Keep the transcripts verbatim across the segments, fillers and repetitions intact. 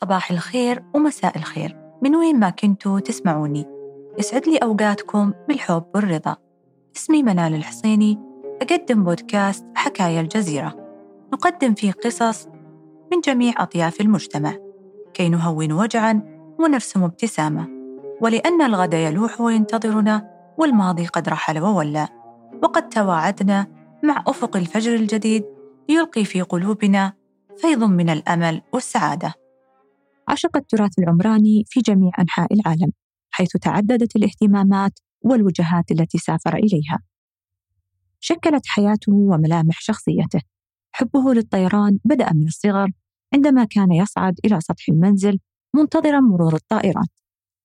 صباح الخير ومساء الخير من وين ما كنتوا تسمعوني، يسعد لي أوقاتكم بالحب والرضا. اسمي منال الحصيني، أقدم بودكاست حكاية الجزيرة، نقدم فيه قصص من جميع أطياف المجتمع كي نهون وجعاً ونرسم ابتسامة، ولأن الغد يلوح وينتظرنا والماضي قد رحل وولى، وقد تواعدنا مع أفق الفجر الجديد يلقي في قلوبنا فيض من الأمل والسعادة. عشق التراث العمراني في جميع أنحاء العالم، حيث تعددت الاهتمامات والوجهات التي سافر إليها. شكلت حياته وملامح شخصيته. حبه للطيران بدأ من الصغر، عندما كان يصعد إلى سطح المنزل منتظرا مرور الطائرات،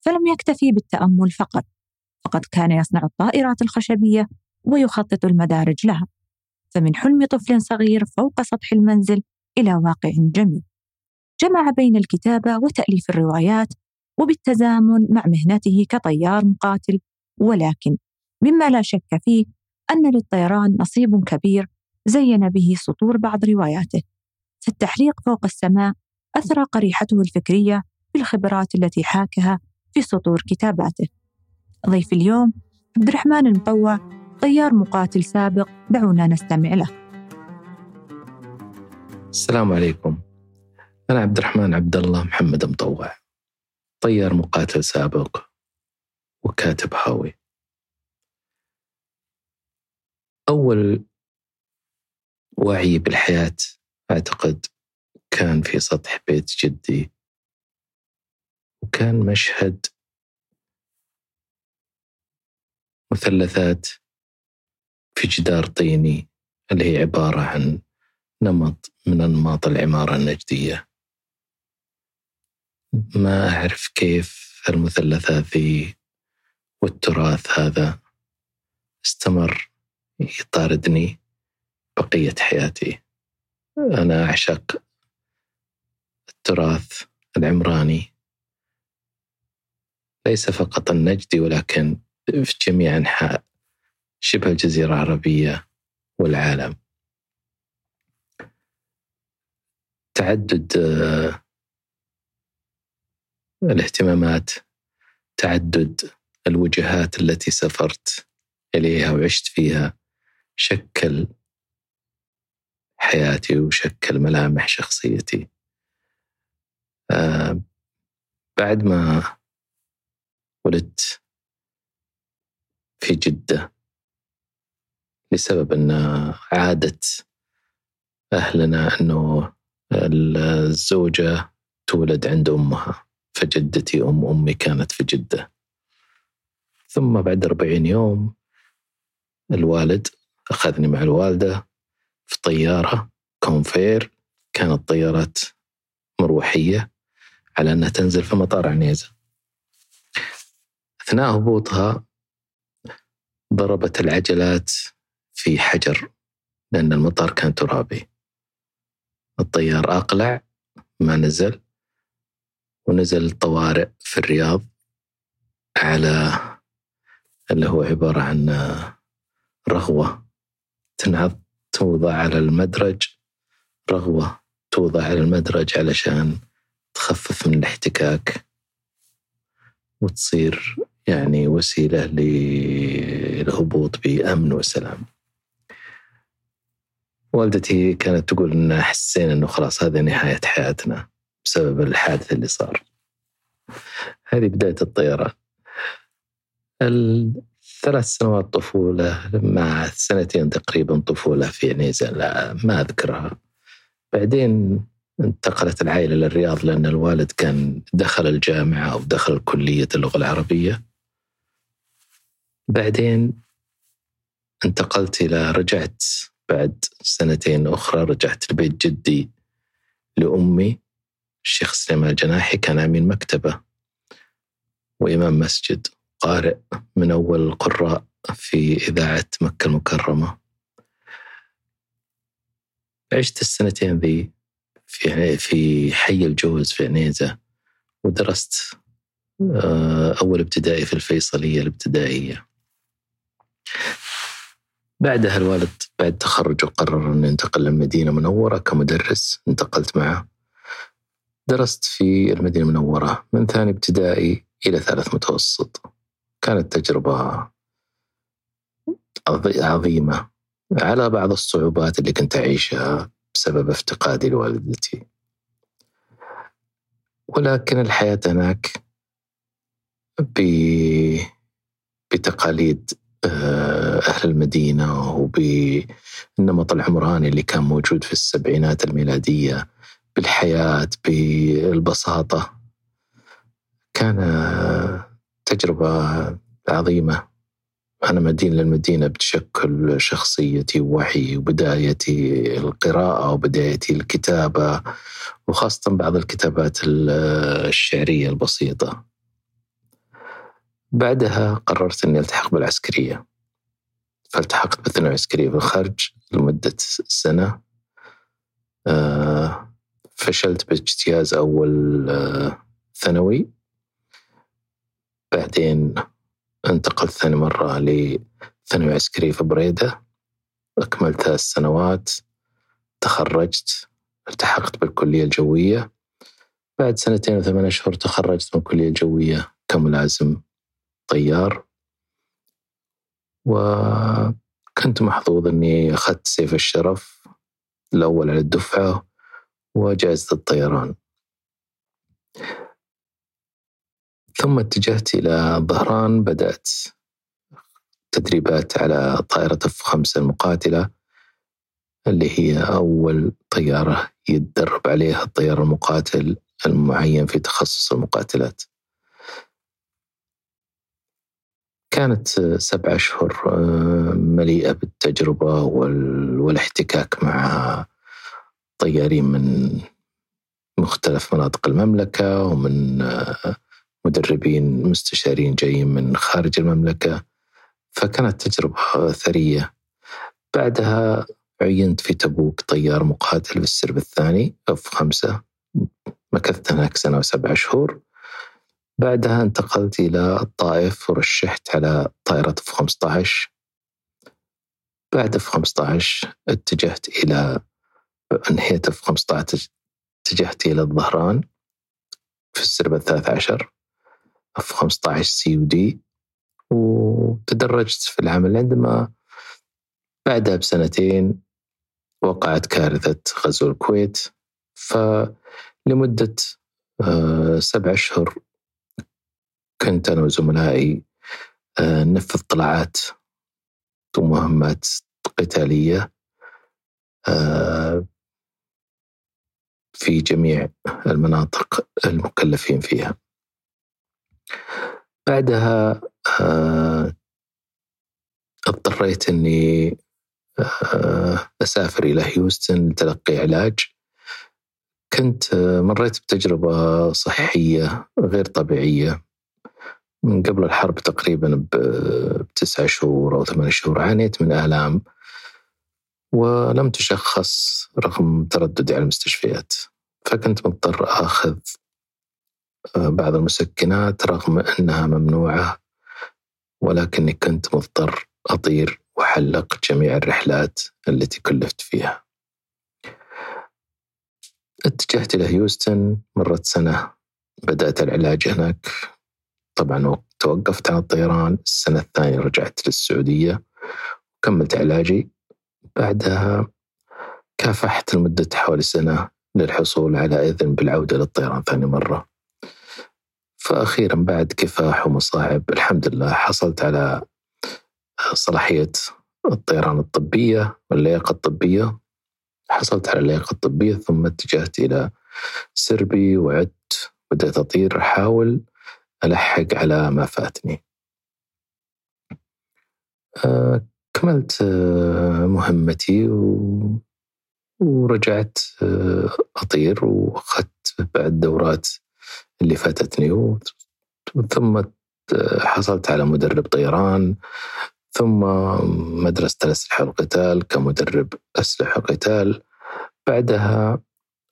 فلم يكتفي بالتأمل فقط، فقد كان يصنع الطائرات الخشبية ويخطط المدارج لها، فمن حلم طفل صغير فوق سطح المنزل إلى واقع جميل. جمع بين الكتابة وتأليف الروايات وبالتزامن مع مهنته كطيار مقاتل، ولكن مما لا شك فيه أن للطيران نصيب كبير زين به سطور بعض رواياته، فالتحليق فوق السماء أثرى قريحته الفكرية بالخبرات التي حاكها في سطور كتاباته. ضيف اليوم عبد الرحمن المطوع، طيار مقاتل سابق، دعونا نستمع له. السلام عليكم، أنا عبد الرحمن عبد الله محمد مطوع، طيار مقاتل سابق وكاتب هاوي. أول وعي بالحياة أعتقد كان في سطح بيت جدي، وكان مشهد مثلثات في جدار طيني اللي هي عبارة عن نمط من أنماط العمارة النجدية. ما أعرف كيف المثلثات ذي والتراث هذا استمر يطاردني بقية حياتي. أنا أعشق التراث العمراني، ليس فقط النجدي ولكن في جميع أنحاء شبه الجزيرة العربية والعالم. تعدد الاهتمامات، تعدد الوجهات التي سافرت إليها وعشت فيها شكل حياتي وشكل ملامح شخصيتي. آه بعد ما ولدت في جدة، لسبب أن عادة أهلنا أنه الزوجة تولد عند أمها، فجدتي أم أمي كانت في جدة. ثم بعد أربعين يوم الوالد أخذني مع الوالدة في طيارة كومفير، كانت طيارات مروحية على أنها تنزل في مطار عنيزة. أثناء هبوطها ضربت العجلات في حجر لأن المطار كان ترابي. الطيار أقلع ما نزل، ونزل طوارئ في الرياض على اللي هو عبارة عن رغوة تنعض توضع على المدرج، رغوة توضع على المدرج علشان تخفف من الاحتكاك وتصير يعني وسيلة للهبوط بأمن وسلام. والدتي كانت تقول إن حسينا إنه خلاص هذه نهاية حياتنا بسبب الحادث اللي صار. هذه بداية الطيران. الثلاث سنوات طفولة مع سنتين تقريبا طفولة في عنيزة لا ما أذكرها. بعدين انتقلت العائلة للرياض لأن الوالد كان دخل الجامعة أو دخل كلية اللغة العربية. بعدين انتقلت إلى رجعت بعد سنتين أخرى، رجعت لبيت جدي لأمي. الشيخ سليم الجناحي كان أمين مكتبة وإمام مسجد، قارئ من أول القراء في إذاعة مكة المكرمة. عشت السنتين ذي في في حي الجوز في عنيزة، ودرست أول ابتدائي في الفيصلية الابتدائية. بعدها الوالد بعد تخرجه قرر أن ينتقل للمدينة المنورة كمدرس، انتقلت معه. درست في المدينة المنورة من ثاني ابتدائي إلى ثالث متوسط. كانت تجربة عظيمة على بعض الصعوبات اللي كنت أعيشها بسبب افتقادي لوالدتي، ولكن الحياة هناك بتقاليد أهل المدينة وبالنمط العمراني اللي كان موجود في السبعينات الميلادية بالحياة بالبساطة، كان تجربة عظيمة. أنا مدين للمدينة بتشكل شخصيتي ووعي وبدايتي القراءة وبدايتي الكتابة، وخاصة بعض الكتابات الشعرية البسيطة. بعدها قررت أني ألتحق بالعسكرية، فالتحقت بالثانوية العسكرية في الخارج لمدة سنة. فشلت باجتياز أول ثانوي، بعدين انتقلت ثاني مرة لثانوية عسكرية في بريدة، أكملت ثلاث سنوات، تخرجت، التحقت بالكلية الجوية. بعد سنتين وثمان أشهر تخرجت من الكلية الجوية كملازم طيار، وكنت محظوظ أني أخذت سيف الشرف الأول على الدفعة وجائزة الطيران. ثم اتجهت إلى الظهران، بدأت تدريبات على طائرة إف خمسة المقاتلة اللي هي أول طيارة يتدرب عليها الطيار المقاتل المعين في تخصص المقاتلات. كانت سبعة أشهر مليئة بالتجربة والاحتكاك مع طيارين من مختلف مناطق المملكة ومن مدربين مستشارين جايين من خارج المملكة، فكانت تجربة ثرية. بعدها عينت في تبوك طيار مقاتل في السرب الثاني إف خمسة، مكثت هناك سنة وسبع شهور. بعدها انتقلت إلى الطائف ورشحت على طائرة إف خمسة عشر. بعد إف خمسة عشر اتجهت إلى أنهيت إف خمسة عشر اتجهت إلى الظهران في السرب الثالث عشر إف خمسة عشر سي ودي، وتدرجت في العمل. عندما بعدها بسنتين وقعت كارثة غزو الكويت، فلمدة سبع أشهر كنت أنا وزملائي ننفذ طلعات ومهمات قتالية في جميع المناطق المكلفين فيها. بعدها آه اضطريت أني آه أسافر إلى هيوستن لتلقي علاج. كنت آه مريت بتجربة صحية غير طبيعية. من قبل الحرب تقريباً بتسعة شهور أو ثمانية شهور عانيت من آلام ولم تشخص رغم ترددي على المستشفيات، فكنت مضطر آخذ بعض المسكنات رغم أنها ممنوعة، ولكني كنت مضطر أطير وحلق جميع الرحلات التي كلفت فيها. اتجهت إلى هيوستن، مرت سنة، بدأت العلاج هناك. طبعا توقفت عن الطيران. السنة الثانية رجعت للسعودية وكملت علاجي. بعدها كافحت لمدة حوالي سنة للحصول على إذن بالعودة للطيران ثاني مرة. فأخيرا بعد كفاح ومصاعب الحمد لله حصلت على صلاحية الطيران الطبية واللياقة الطبية، حصلت على اللياقة الطبية. ثم اتجهت إلى سربي وعدت، بدأت أطير أحاول ألحق على ما فاتني. كملت مهمتي ورجعت أطير، وأخذت بعد دورات اللي فاتتني، ثم حصلت على مدرب طيران، ثم مدرسة الأسلحة والقتال كمدرب أسلحة وقتال. بعدها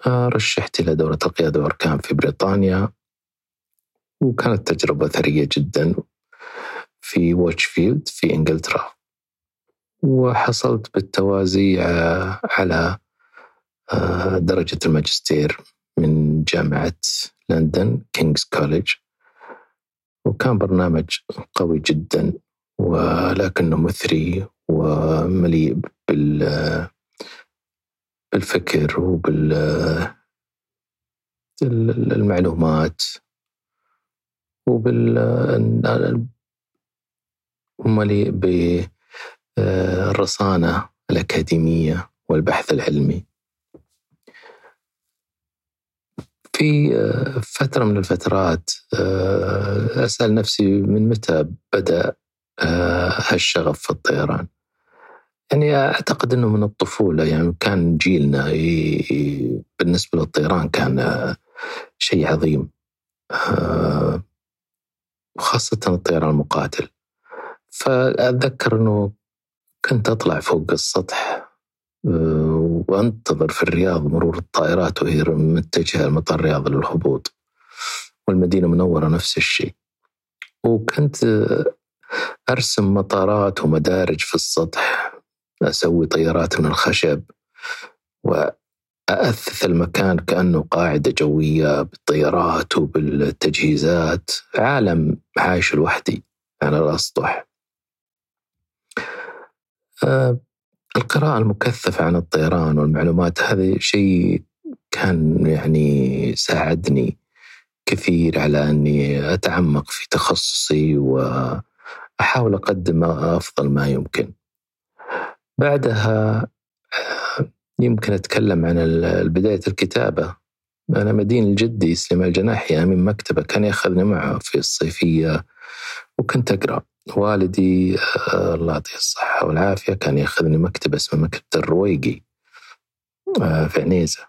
رشحت إلى دورة القيادة وأركان في بريطانيا، وكانت تجربة ثرية جدا في واتش فيلد في إنجلترا. وحصلت بالتوازي على درجة الماجستير من جامعة لندن كينغز كوليج، وكان برنامج قوي جدا ولكنه مثري ومليء بالفكر وبالمعلومات وبال ومليء بالرصانة الأكاديمية والبحث العلمي. في فترة من الفترات أسأل نفسي من متى بدأ هالشغف في الطيران؟ يعني أعتقد أنه من الطفولة، يعني كان جيلنا بالنسبة للطيران كان شيء عظيم، وخاصة الطيران المقاتل. فأتذكر أنه كنت أطلع فوق السطح وأنتظر في الرياض مرور الطائرات وهي متجهة لمطار الرياض للهبوط، والمدينة منورة نفس الشيء، وكنت أرسم مطارات ومدارج في السطح، أسوي طيارات من الخشب وأأثث المكان كأنه قاعدة جوية بالطيارات وبالتجهيزات، عالم عايش لوحدي على الأسطح. أه القراءة المكثفة عن الطيران والمعلومات هذا شيء كان يعني ساعدني كثير على أني أتعمق في تخصصي وأحاول أقدم أفضل ما يمكن. بعدها يمكن أتكلم عن بداية الكتابة. أنا مدين جدي سليم الجناحية من مكتبة كان يأخذني معه في الصيفية وكنت أقرأ. والدي الله يعطيه الصحة والعافية كان يأخذني مكتبة اسمها مكتبة الرويقي في عنيزة،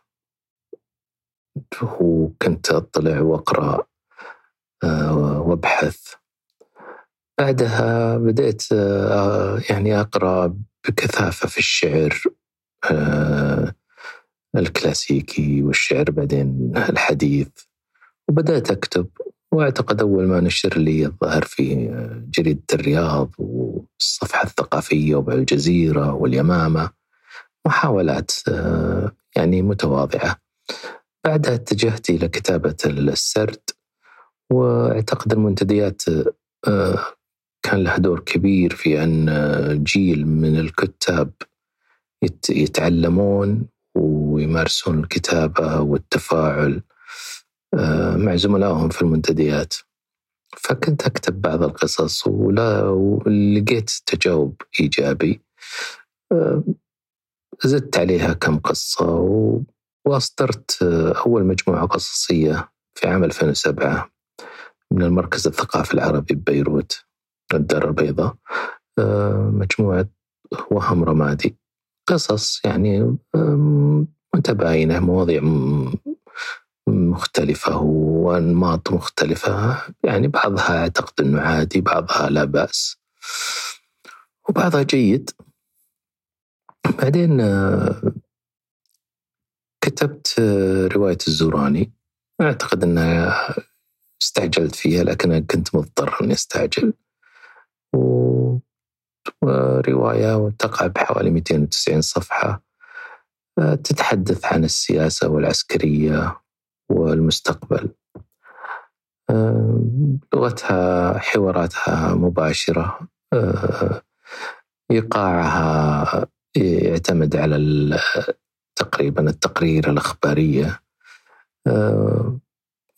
وكنت أطلع وأقرأ وأبحث. بعدها بدأت يعني أقرأ بكثافة في الشعر الكلاسيكي والشعر بعدين الحديث، وبدأت أكتب. وأعتقد أول ما نشر لي الظاهر في جريدة الرياض والصفحة الثقافية وبالجزيرة واليمامة، محاولات يعني متواضعة. بعدها اتجهت إلى كتابة السرد، وأعتقد المنتديات كان لها دور كبير في أن جيل من الكتاب يتعلمون ويمارسون الكتابة والتفاعل مع زملائهم في المنتديات. فكنت أكتب بعض القصص ولا ولقيت تجاوب إيجابي، زدت عليها كم قصة وأصدرت أول مجموعة قصصية في عام ألفين وسبعة من المركز الثقافي العربي ببيروت الدار البيضاء، مجموعة وهم رمادي، قصص يعني متباينة، مواضيع مختلفة وأنماط مختلفة، يعني بعضها أعتقد أنه عادي، بعضها لا بأس، وبعضها جيد. بعدين كتبت رواية الزوراني، أعتقد أنها استعجلت فيها لكنها كنت مضطر أن أستعجل، ورواية تقع بحوالي مئتين وتسعين صفحة، تتحدث عن السياسة والعسكرية والمستقبل. لغتها حواراتها مباشرة، إيقاعها يعتمد على تقريبا التقرير الإخبارية.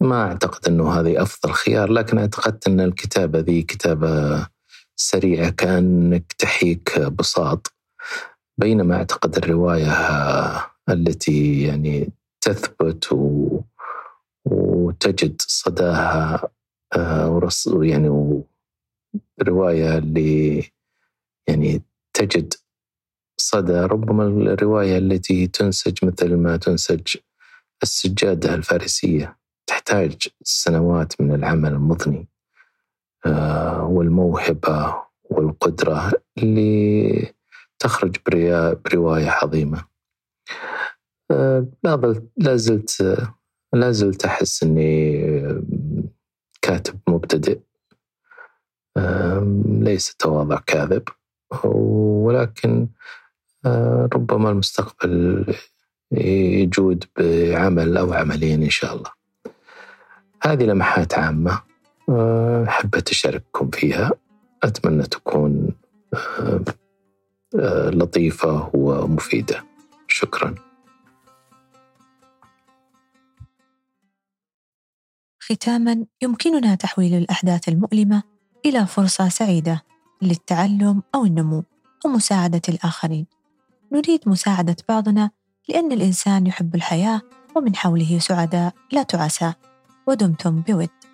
ما أعتقد أنه هذه أفضل خيار، لكن أعتقدت أن الكتابة ذي كتابة سريعة كأنك تحيك بساط، بينما أعتقد الرواية التي يعني تثبت و وتجد صداها ورص، يعني رواية اللي يعني تجد صدى، ربما الرواية التي تنسج مثل ما تنسج السجادة الفارسية تحتاج سنوات من العمل المضني والموهبة والقدرة اللي تخرج برواية عظيمة. لا زلت لا زلت أحس أني كاتب مبتدئ، ليس تواضع كاذب، ولكن ربما المستقبل يجود بعمل أو عملين إن شاء الله. هذه لمحات عامة حبيت أشارككم فيها، أتمنى تكون لطيفة ومفيدة. شكرا. ختاما، يمكننا تحويل الأحداث المؤلمة إلى فرصة سعيدة للتعلم أو النمو ومساعدة الآخرين. نريد مساعدة بعضنا لأن الإنسان يحب الحياة ومن حوله سعداء لا تعسى. ودمتم بود.